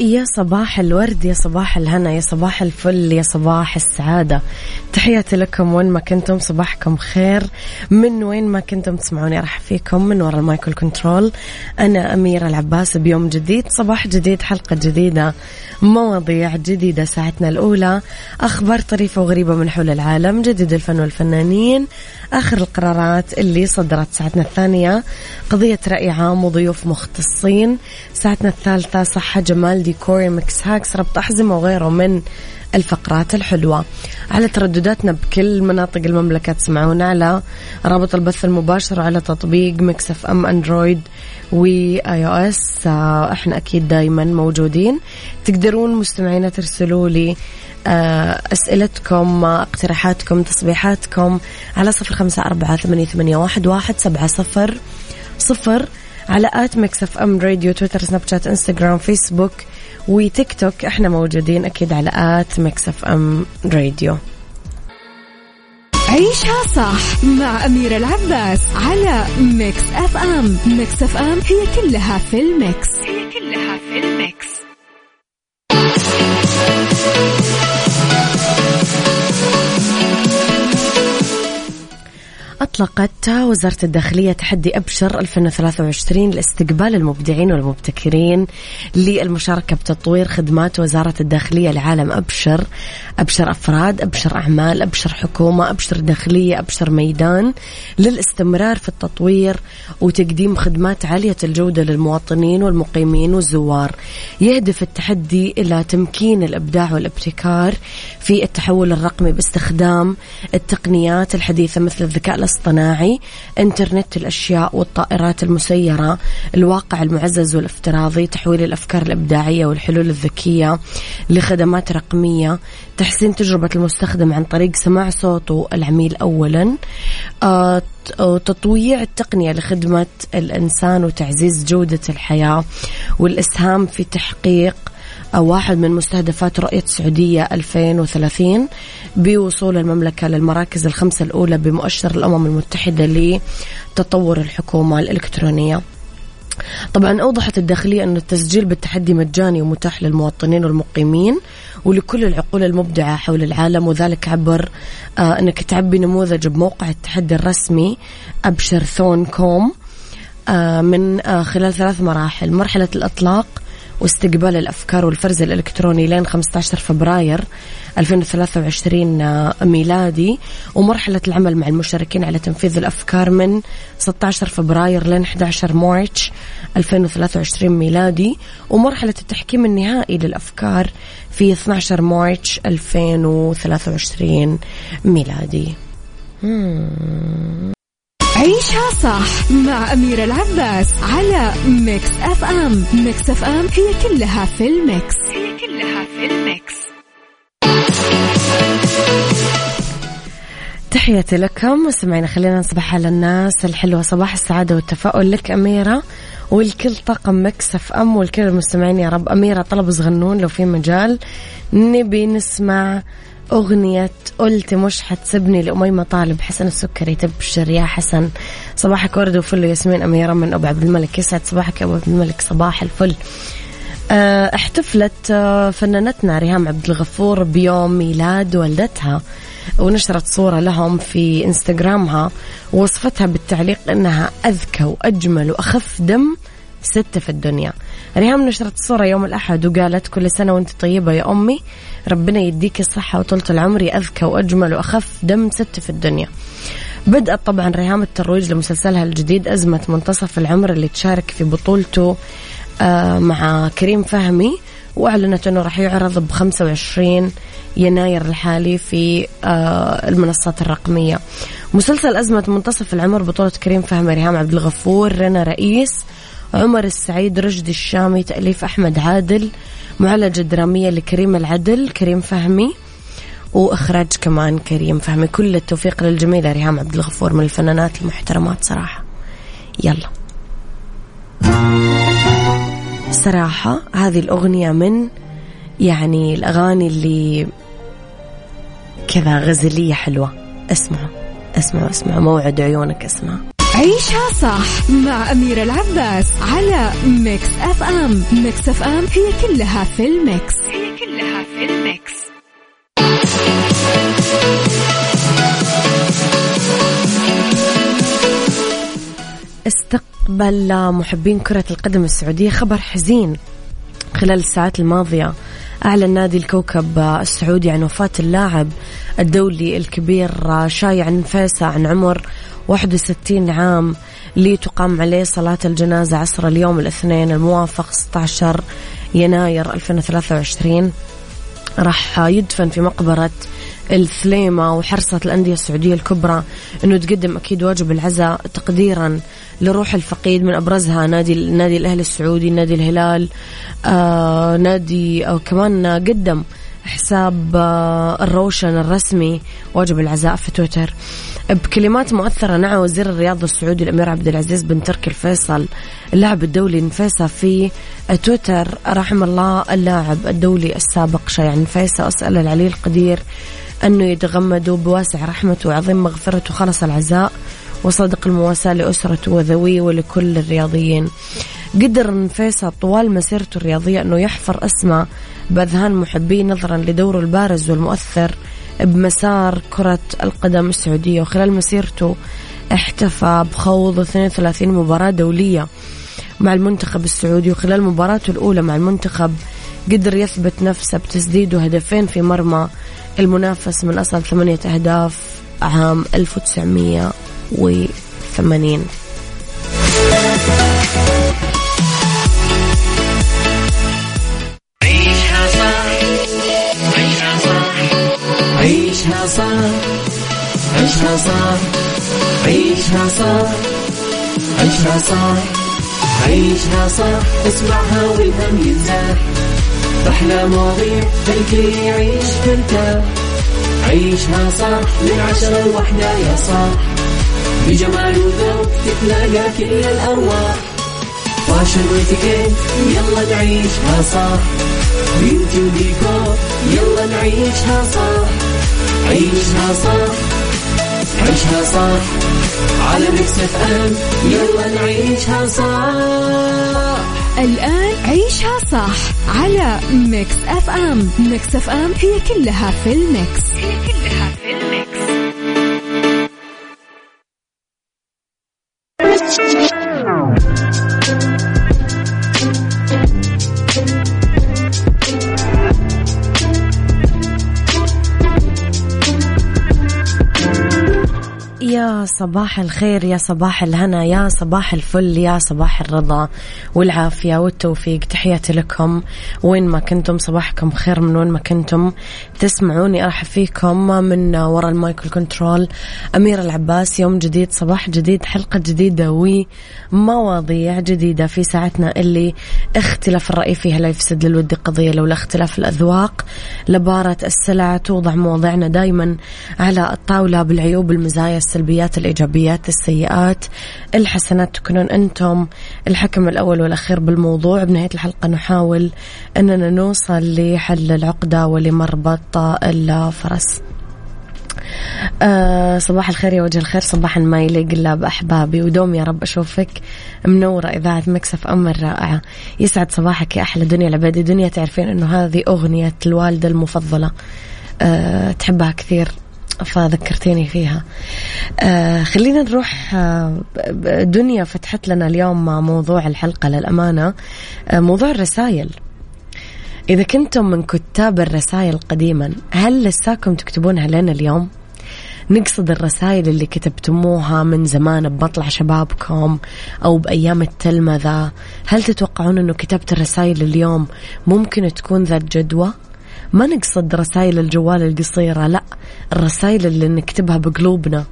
يا صباح الورد، يا صباح الهنا، يا صباح الفل، يا صباح السعادة. تحياتي لكم وين ما كنتم، صباحكم خير من وين ما كنتم تسمعوني. راح فيكم من وراء المايكل كنترول أنا أميرة العباس، بيوم جديد، صباح جديد، حلقة جديدة، مواضيع جديدة. ساعتنا الأولى أخبار طريفة وغريبة من حول العالم، جديد الفن والفنانين، آخر القرارات اللي صدرت. ساعتنا الثانية قضية رأي عام وضيوف مختصين. ساعتنا الثالثة صحة، جمال، ديكوري، مكس هاكس، ربط أحزمة وغيره من الفقرات الحلوة. على تردداتنا بكل مناطق المملكة تسمعونا على رابط البث المباشر وعلى تطبيق ميكس اف ام اندرويد واي او اس. احنا اكيد دايما موجودين. تقدرون مستمعينا ترسلوا لي اسئلتكم، اقتراحاتكم، تصبيحاتكم على 0548811700 على ميكس اف ام راديو، تويتر، سناب شات، انستغرام، فيسبوك وتيك توك. احنا موجودين اكيد على ميكس اف ام راديو. عيشها صح مع أميرة العباس على ميكس اف ام. ميكس اف ام هي كلها في الميكس. أطلقت وزارة الداخلية تحدي أبشر 2023 لاستقبال المبدعين والمبتكرين للمشاركة بتطوير خدمات وزارة الداخلية لعالم أبشر. أبشر أفراد، أبشر أعمال، أبشر حكومة، أبشر داخلية، أبشر ميدان، للاستمرار في التطوير وتقديم خدمات عالية الجودة للمواطنين والمقيمين والزوار. يهدف التحدي إلى تمكين الإبداع والابتكار في التحول الرقمي باستخدام التقنيات الحديثة مثل الذكاء الاصطناعي، انترنت الأشياء والطائرات المسيرة، الواقع المعزز والافتراضي، تحويل الأفكار الإبداعية والحلول الذكية لخدمات رقمية، تحسين تجربة المستخدم عن طريق سماع صوته العميل أولا، تطويع التقنية لخدمة الإنسان وتعزيز جودة الحياة، والإسهام في تحقيق واحد من مستهدفات رؤية السعودية 2030 بوصول المملكة للمراكز الخمسة الأولى بمؤشر الأمم المتحدة لتطور الحكومة الإلكترونية. طبعا أوضحت الداخلية أن التسجيل بالتحدي مجاني ومتاح للمواطنين والمقيمين ولكل العقول المبدعة حول العالم، وذلك عبر أنك تعبي نموذج بموقع التحدي الرسمي absherthon.com من خلال ثلاث مراحل: مرحلة الإطلاق واستقبال الأفكار والفرز الإلكتروني لين 15 فبراير 2023 ميلادي، ومرحلة العمل مع المشاركين على تنفيذ الأفكار من 16 فبراير لين 11 مارس 2023 ميلادي، ومرحلة التحكيم النهائي للأفكار في 12 مارس 2023 ميلادي. عيشها صح مع أميرة العباس على ميكس اف ام. ميكس اف ام هي كلها في الميكس. تحياتي لكم وسمعينا. خلينا نصبح على الناس الحلوة، صباح السعادة والتفاؤل لك أميرة والكل طاقم ميكس اف ام والكل المستمعين يا رب. أميرة طلب صغنون لو في مجال، نبي نسمع أغنية قلت مش حتسبني لأميمة طالب. حسن السكري تبشر يا حسن، صباحك ورد وفل وياسمين. أميرة من أبو عبد الملك، يسعد صباحك يا أبو عبد الملك، صباح الفل. احتفلت فنانتنا ريهام عبد الغفور بيوم ميلاد والدتها، ونشرت صورة لهم في إنستغرامها ووصفتها بالتعليق إنها أذكى وأجمل وأخف دم ستة في الدنيا. ريهام نشرت الصورة يوم الأحد وقالت: كل سنة وانت طيبة يا أمي، ربنا يديك الصحة وطولة العمر، أذكى وأجمل وأخف دم ستة في الدنيا. بدأت طبعا ريهام الترويج لمسلسلها الجديد أزمة منتصف العمر اللي تشارك في بطولته مع كريم فهمي، وأعلنت أنه راح يعرض ب 25 يناير الحالي في المنصات الرقمية. مسلسل أزمة منتصف العمر بطولة كريم فهمي، ريهام عبد الغفور، رنا رئيس، عمر السعيد، رشد الشامي، تأليف أحمد عادل، معالجة درامية لكريم العدل، كريم فهمي، وإخراج كمان كريم فهمي. كل التوفيق للجميلة ريهام عبد الغفور، من الفنانات المحترمات صراحة. يلا الصراحة هذه الأغنية من يعني الأغاني اللي كذا غزلية حلوة. اسمعوا اسمعوا اسمعوا، موعد عيونك اسمعوا. عيشها صح مع أميرة العباس على ميكس اف ام. ميكس اف ام هي كلها في الميكس، هي كلها في الميكس. استقبل محبين كرة القدم السعودية خبر حزين خلال الساعات الماضية. أعلن نادي الكوكب السعودي عن وفاة اللاعب الدولي الكبير شايع نفيسة عن عمر 61 عام، اللي تقام عليه صلاة الجنازة عصر اليوم الاثنين الموافق 16 يناير 2023. راح يدفن في مقبرة الثليمة، وحرصت الأندية السعودية الكبرى أنه تقدم أكيد واجب العزاء تقديرا لروح الفقيد، من أبرزها نادي الأهلي السعودي، نادي الهلال، نادي أو كمان قدم حساب الروشن الرسمي واجب العزاء في تويتر. بكلمات مؤثرة نعى وزير الرياضة السعودي الأمير عبدالعزيز بن تركي الفيصل اللاعب الدولي نفيسة في تويتر: رحم الله اللاعب الدولي السابق شايع نفيسة، أسأل العلي القدير أنه يتغمدوا بواسع رحمته وعظيم مغفرته خلص العزاء وصدق المواساة لأسرته وذويه ولكل الرياضيين. قدر نفيسة طوال مسيرته الرياضية أنه يحفر اسمه بأذهان محبيه نظرا لدوره البارز والمؤثر بمسار كرة القدم السعودية. وخلال مسيرته احتفى بخوض 32 مباراة دولية مع المنتخب السعودي، وخلال مباراته الأولى مع المنتخب قدر يثبت نفسه بتسديد هدفين في مرمى المنافس من أصل 8 أهداف عام 1980. عيشها صح، عيشها صح، عيشها صح، عيشها صح، عيشها صح، اسمعها والهم ينزاح، أحلى مواضيع خلي يعيش مرتاح، عيشها صح من عشرة لوحدة يا صاح، بجمال وذوق تتلاقى كل الأرواح، فاشل واتيكيت يلا نعيشها صح، بيوتي وديكور يلا نعيشها صح، عيشها صح، عيشها صح، على ميكس اف ام يلا نعيشها صح. الآن عيشها صح على ميكس اف ام. ميكس اف ام هي كلها في الميكس، هي كلها في الميكس. يا صباح الخير، يا صباح الهنا، يا صباح الفل، يا صباح الرضا والعافية والتوفيق. تحياتي لكم وين ما كنتم، صباحكم خير من وين ما كنتم تسمعوني. أرحب فيكم من وراء المايكل كنترول أميرة العباس. يوم جديد، صباح جديد، حلقة جديدة ومواضيع جديدة في ساعتنا اللي اختلاف الرأي فيها لا يفسد للود قضية، لولا اختلاف الأذواق لبارة السلع. توضع مواضيعنا دايما على الطاولة بالعيوب، المزايا، السلبيات، الإيجابيات، السيئات، الحسنات. تكونون أنتم الحكم الأول والأخير بالموضوع. بنهاية الحلقة نحاول أننا نوصل لحل العقدة ولمربط الفرس. صباح الخير يا وجه الخير، صباحا ما يليق إلا بأحبابي، ودوم يا رب أشوفك منورة إذاعة ميكس اف ام الرائعة. يسعد صباحك يا أحلى دنيا العبادي. دنيا تعرفين أنه هذه أغنية الوالدة المفضلة، تحبها كثير فذكرتيني فيها. خلينا نروح. دنيا فتحت لنا اليوم موضوع الحلقة للأمانة، موضوع الرسائل. إذا كنتم من كتاب الرسائل قديما، هل لساكم تكتبونها لنا اليوم؟ نقصد الرسائل اللي كتبتموها من زمان بمطلع شبابكم أو بأيام التلمذة. هل تتوقعون أنه كتابة الرسائل اليوم ممكن تكون ذات جدوى؟ ما نقصد رسائل الجوال القصيرة، لا، الرسائل اللي نكتبها بقلوبنا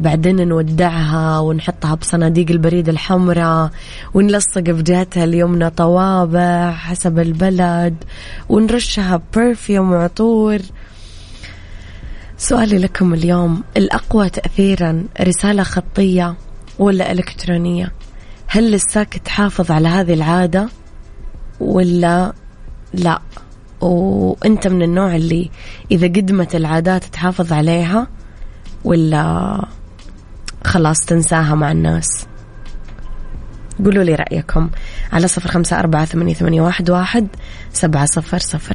بعدين نودعها ونحطها بصناديق البريد الحمراء ونلصق بجهتها اليمنى طوابع حسب البلد ونرشها برفيوم وعطور. سؤالي لكم اليوم: الأقوى تأثيرا رسالة خطية ولا إلكترونية؟ هل لساك تحافظ على هذه العادة ولا لا؟ وانت من النوع اللي إذا قدمت العادات تحافظ عليها ولا خلاص تنساها مع الناس؟ قولوا لي رأيكم على 0548811700.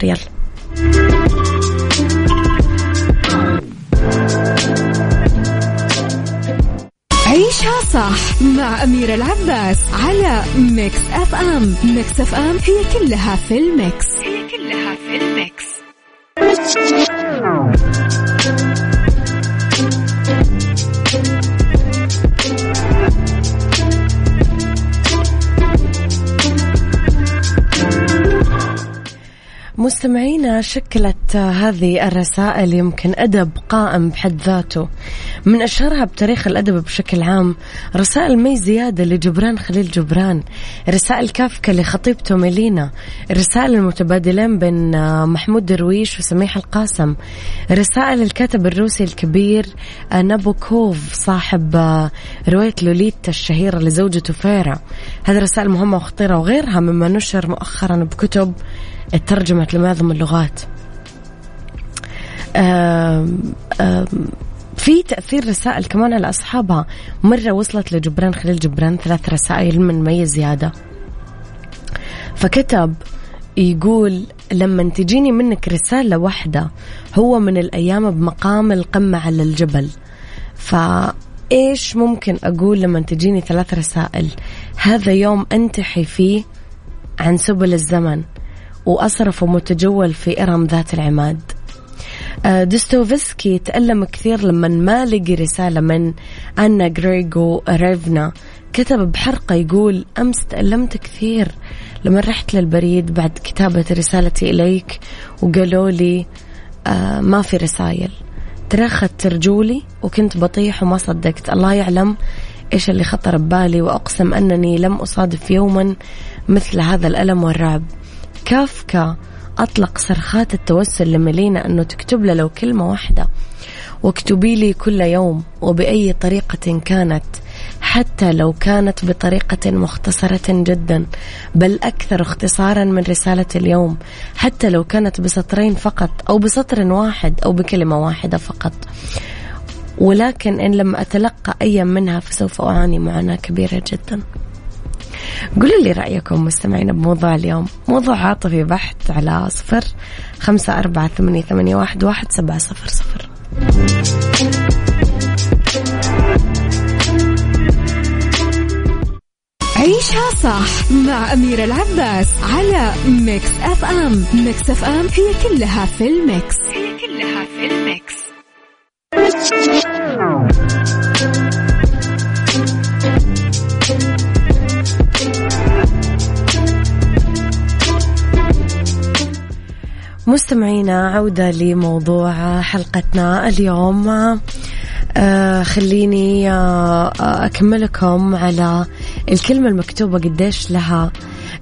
يلا عيشها صح مع أميرة العباس على ميكس اف ام. ميكس اف ام هي كلها في الميكس. مستمعينا، شكلت هذه الرسائل يمكن أدب قائم بحد ذاته، من أشهرها بتاريخ الأدب بشكل عام رسائل مي زيادة لجبران خليل جبران، رسائل كافكا لخطيبته ميلينا، رسائل المتبادلين بين محمود درويش وسميح القاسم، رسائل الكاتب الروسي الكبير نابوكوف صاحب رواية لوليتا الشهيرة لزوجته فيرا. هذه رسائل مهمة وخطيرة وغيرها مما نشر مؤخرا بكتب ترجمت لمعظم اللغات. في تأثير رسائل كمان على أصحابها. مرة وصلت لجبران خليل جبران 3 رسائل من مي زيادة، فكتب يقول: لما تجيني منك رسالة واحدة هو من الأيام بمقام القمة على الجبل، فإيش ممكن أقول لما تجيني 3 رسائل؟ هذا يوم أنتحي فيه عن سبل الزمن وأصرف ومتجول في إرم ذات العماد. دستوفيسكي تألم كثير لما ما لقي رسالة من أنا غريغو ريفنا، كتب بحرقة يقول: أمس تألمت كثير لما رحت للبريد بعد كتابة رسالتي إليك وقالوا لي ما في رسائل، تراخت رجولي وكنت بطيح وما صدقت، الله يعلم إيش اللي خطر ببالي، وأقسم أنني لم أصادف يوما مثل هذا الألم والرعب. كافكا أطلق صرخات التوسل لميلينا أنه تكتب له لو كلمة واحدة، واكتبي لي كل يوم وبأي طريقة كانت، حتى لو كانت بطريقة مختصرة جدا، بل أكثر اختصارا من رسالة اليوم، حتى لو كانت بسطرين فقط أو بسطر واحد أو بكلمة واحدة فقط، ولكن إن لم أتلقى أي منها فسوف أعاني معاناة كبيرة جدا. قولوا لي رأيكم مستمعين بموضوع اليوم، موضوع عاطفي بحت، على 0548811700. عيشها صح مع أميرة العباس على ميكس اف ام. ميكس اف ام هي كلها في الميكس. مستمعينا، عودة لموضوع حلقتنا اليوم. خليني أكملكم على الكلمة المكتوبة قديش لها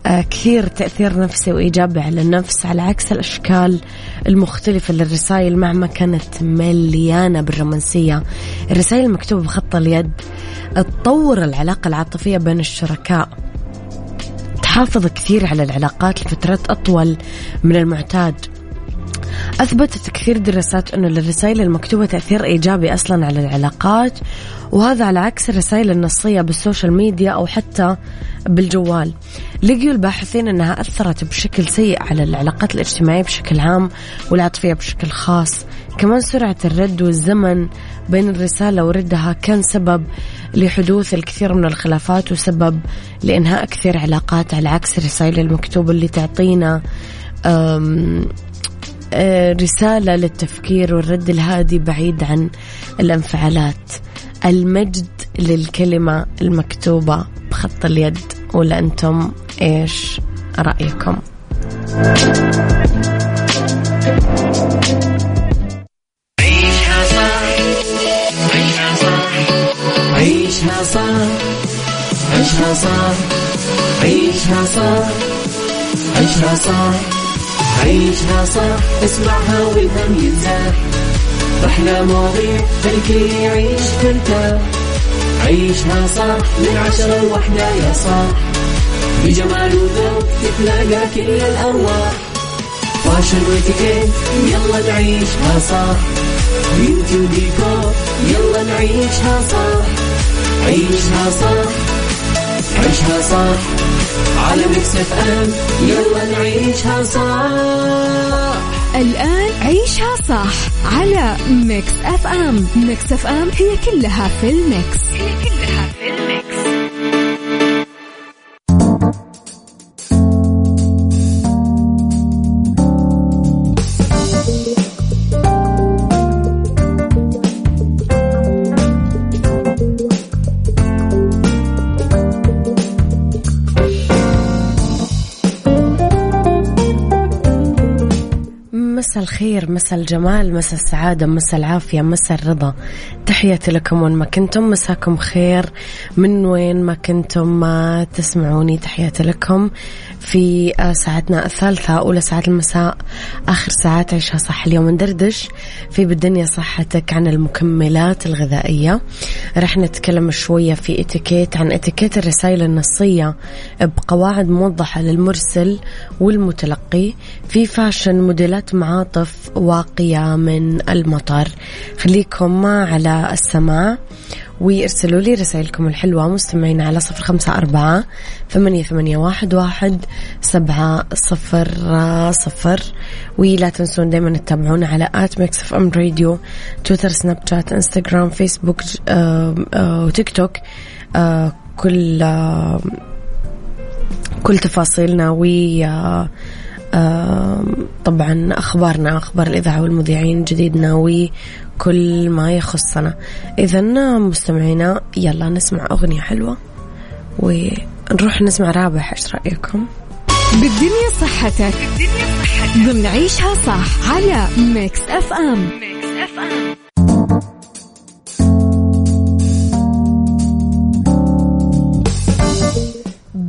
كثير تأثير نفسي وإيجابي على النفس، على عكس الأشكال المختلفة للرسائل مهما كانت مليانة بالرومانسية. الرسائل المكتوبة بخط اليد تطور العلاقة العاطفية بين الشركاء، تحافظ كثير على العلاقات لفترات أطول من المعتاد. أثبتت كثير دراسات أنه للرسائل المكتوبة تأثير إيجابي أصلا على العلاقات، وهذا على عكس الرسائل النصية بالسوشيال ميديا أو حتى بالجوال. لقيوا الباحثين أنها أثرت بشكل سيء على العلاقات الاجتماعية بشكل عام والعاطفية بشكل خاص. كمان سرعة الرد والزمن بين الرسالة وردها كان سبب لحدوث الكثير من الخلافات وسبب لإنهاء كثير علاقات، على عكس الرسائل المكتوبة اللي تعطينا رسالة للتفكير والرد الهادي بعيد عن الانفعالات. المجد للكلمة المكتوبة بخط اليد. ولا أنتم إيش رأيكم؟ عيشها صح، عيشها صح، عيشها صح، عيشها صح، عيشها صح، عيشها صح، عيشها صح، اسمعها والهم ينزاح، رحلة مواضيع خليك يعيش مرتاح، عيشها صح من 10 ل1 يا صاح، بجمال وذوق تتلاقى كل الأرواح. فاشل واتيكيت يلا نعيشها صح، بيوتي وديكور يلا نعيشها صح، عيشها صح عيشها صح على ميكس اف ام، يلا نعيشها صح. الآن عيشها صح على ميكس اف ام. ميكس اف ام هي كلها في الميكس. مساء الخير، مساء الجمال، مساء السعادة، مساء العافية، مساء الرضا. تحياتي لكم وين ما كنتم، مساكم خير من وين ما كنتم ما تسمعوني. تحياتي لكم في ساعتنا الثالثة، أولى ساعات المساء، آخر ساعات عيشها صح. اليوم ندردش في بالدنيا صحتك عن المكملات الغذائية. رح نتكلم شوية في اتيكيت، عن اتيكيت الرسائل النصية بقواعد موضحة للمرسل والمتلقي. في فاشن موديلات معاطف واقية من المطر. خليكم على السماع وارسلوا لي رسائلكم الحلوة مستمعين على 0548811700. ولا تنسون دايما تتابعونا على ميكس اف ام راديو، تويتر، سناب شات، انستغرام، فيسبوك وتيك توك. كل تفاصيلنا و طبعا أخبارنا، أخبار الإذاعة والمذيعين، جديدنا وكل ما يخصنا. إذن مستمعينا يلا نسمع أغنية حلوة ونروح نسمع رابح. إيش رأيكم؟ بالدنيا صحتك ضمن عيشها صح على ميكس اف ام.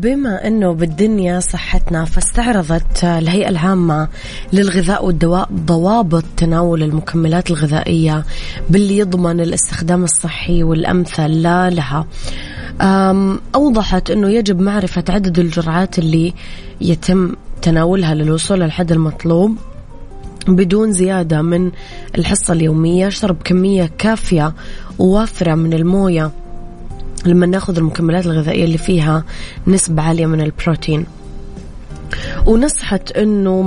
بما أنه بالدنيا صحتنا، فاستعرضت الهيئة العامة للغذاء والدواء ضوابط تناول المكملات الغذائية باللي يضمن الاستخدام الصحي والأمثل لها. أوضحت أنه يجب معرفة عدد الجرعات اللي يتم تناولها للوصول للحد المطلوب بدون زيادة من الحصة اليومية، شرب كمية كافية ووافرة من الموية لما ناخذ المكملات الغذائية اللي فيها نسبة عالية من البروتين. ونصحت أنه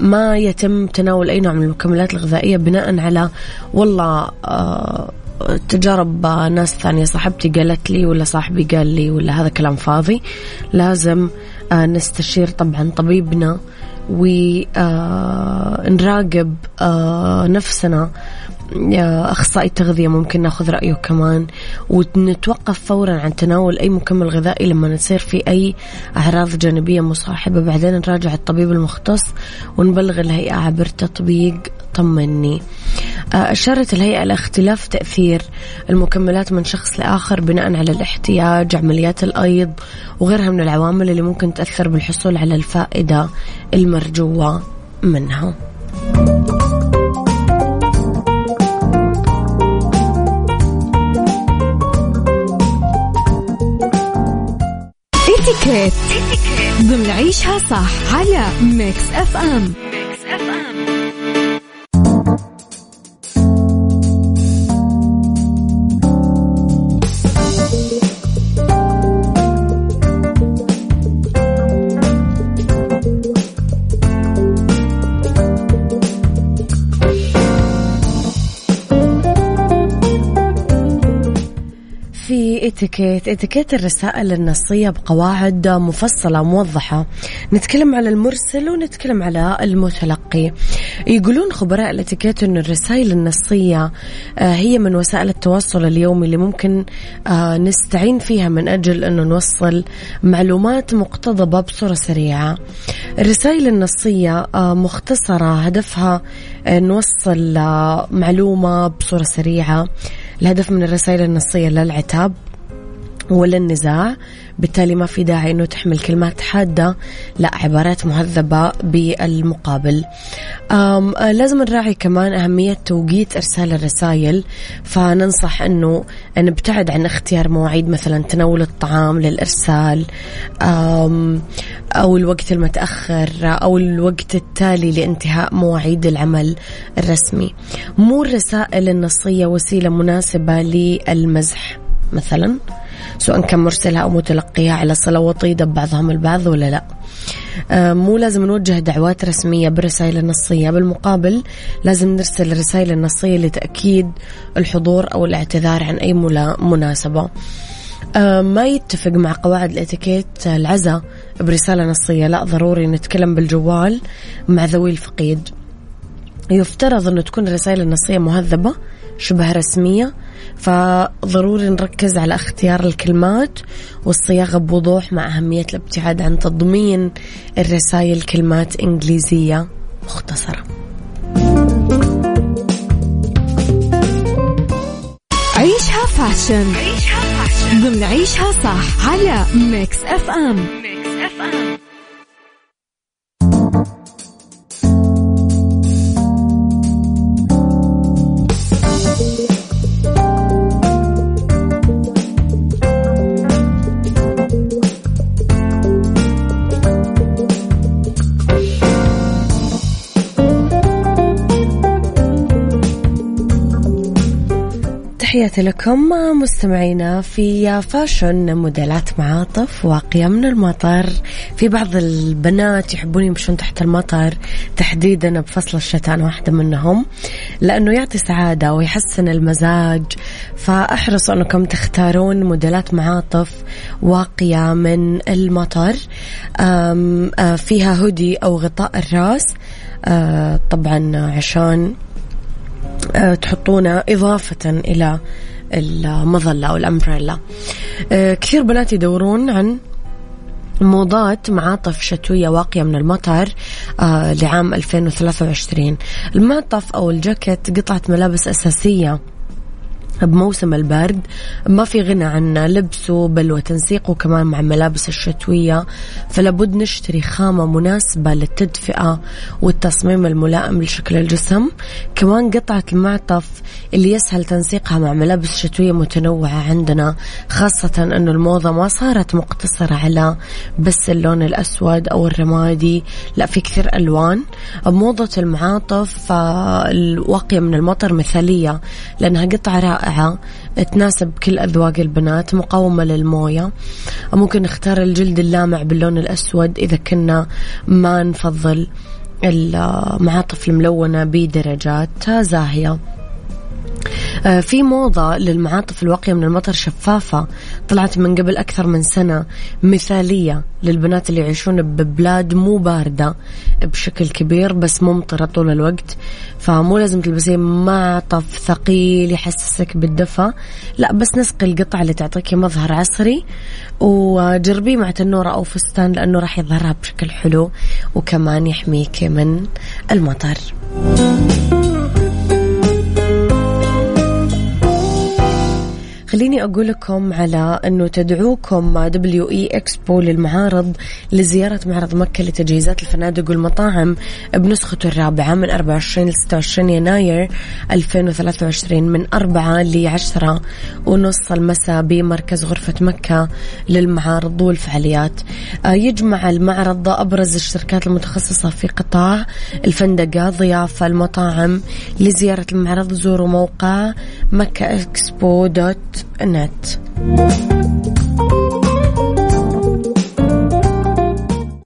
ما يتم تناول أي نوع من المكملات الغذائية بناء على والله تجارب ناس ثانية، صاحبتي قالت لي ولا صاحبي قال لي، ولا هذا كلام فاضي. لازم نستشير طبعا طبيبنا ونراقب نفسنا، أخصائي التغذية ممكن ناخذ رأيه كمان، ونتوقف فورا عن تناول أي مكمل غذائي لما نصير في أي أعراض جانبية مصاحبة. بعدين نراجع الطبيب المختص ونبلغ الهيئة عبر تطبيق طمني. أشارت الهيئة لاختلاف تأثير المكملات من شخص لآخر بناء على الاحتياج، عمليات الأيض وغيرها من العوامل اللي ممكن تأثر بالحصول على الفائدة المرجوة منها. اتيكيت ضمن عيشها صح على ميكس اف ام. اتيكيت الرسائل النصية بقواعد مفصلة موضحة. نتكلم على المرسل ونتكلم على المتلقي. يقولون خبراء الاتيكيت أن الرسائل النصية هي من وسائل التواصل اليومي اللي ممكن نستعين فيها من أجل أنه نوصل معلومات مقتضبة بصورة سريعة. الرسائل النصية مختصرة، هدفها نوصل معلومة بصورة سريعة. الهدف من الرسائل النصية لا العتاب ولا النزاع، بالتالي ما في داعي أنه تحمل كلمات حادة، لا عبارات مهذبة بالمقابل. لازم نراعي كمان أهمية توقيت إرسال الرسائل، فننصح أنه نبتعد عن اختيار مواعيد مثلا تناول الطعام للإرسال أو الوقت المتأخر أو الوقت التالي لانتهاء مواعيد العمل الرسمي. مو الرسائل النصية وسيلة مناسبة للمزح مثلا، سواء كان مرسلها أو متلقيها على صلة وطيدة بعضهم البعض ولا لا. مو لازم نوجه دعوات رسمية بالرسائل النصية، بالمقابل لازم نرسل الرسائل النصية لتأكيد الحضور أو الاعتذار عن أي مناسبة. ما يتفق مع قواعد الاتيكيت العزاء برسالة نصية، لا ضروري نتكلم بالجوال مع ذوي الفقيد. يفترض أن تكون الرسائل النصية مهذبة شبه رسمية، فضروري نركز على اختيار الكلمات والصياغة بوضوح، مع أهمية الابتعاد عن تضمين الرسائل كلمات إنجليزية مختصرة. عيشها فاشن ضمن عيشها صح على ميكس اف ام. تحياتي لكم مستمعينا في فاشن. موديلات معاطف واقية من المطر، في بعض البنات يحبون يمشون تحت المطر تحديدا بفصل الشتاء، أنا واحدة منهم، لأنه يعطي سعادة ويحسن المزاج. فأحرصوا أنكم تختارون موديلات معاطف واقية من المطر، فيها هودي أو غطاء الرأس طبعا عشان تحطونه إضافة إلى المظلة أو الأمبريلا. كثير بنات يدورون عن موضات معاطف شتوية واقية من المطر لعام 2023. المعطف أو الجاكيت قطعة ملابس أساسية بموسم البرد، ما في غنى عن لبسه بل وتنسيقه كمان مع الملابس الشتوية، فلابد نشتري خامة مناسبة للتدفئة والتصميم الملائم لشكل الجسم. كمان قطعة المعطف اللي يسهل تنسيقها مع ملابس شتوية متنوعة عندنا، خاصة أنه الموضة ما صارت مقتصرة على بس اللون الأسود أو الرمادي، لا في كثير ألوان. موضة المعاطف الواقية من المطر مثالية، لأنها قطعة رائعة تناسب كل أذواق البنات، مقاومة للموية، ممكن نختار الجلد اللامع باللون الأسود إذا كنا ما نفضل المعاطف الملونة بدرجات زاهية. في موضة للمعاطف الواقية من المطر شفافة، طلعت من قبل أكثر من سنة، مثالية للبنات اللي يعيشون ببلاد مو باردة بشكل كبير بس ممطرة طول الوقت. فمو لازم تلبسين معطف ثقيل يحسسك بالدفى، لا بس نسقي القطع اللي تعطيكي مظهر عصري، وجربيه مع تنورة أو فستان لأنه راح يظهرها بشكل حلو وكمان يحميك من المطر. خليني أقول لكم على أنه تدعوكم W E Expo للمعارض، لزيارة معرض مكة لتجهيزات الفنادق والمطاعم بنسخته الرابعة من 24 إلى 26 يناير 2023 من 4 ل 10:30 المساء بمركز غرفة مكة للمعارض والفعاليات. يجمع المعرض أبرز الشركات المتخصصة في قطاع الفندقة، ضيافة، المطاعم. لزيارة المعرض زوروا موقع مكة إكسبو دوت النت.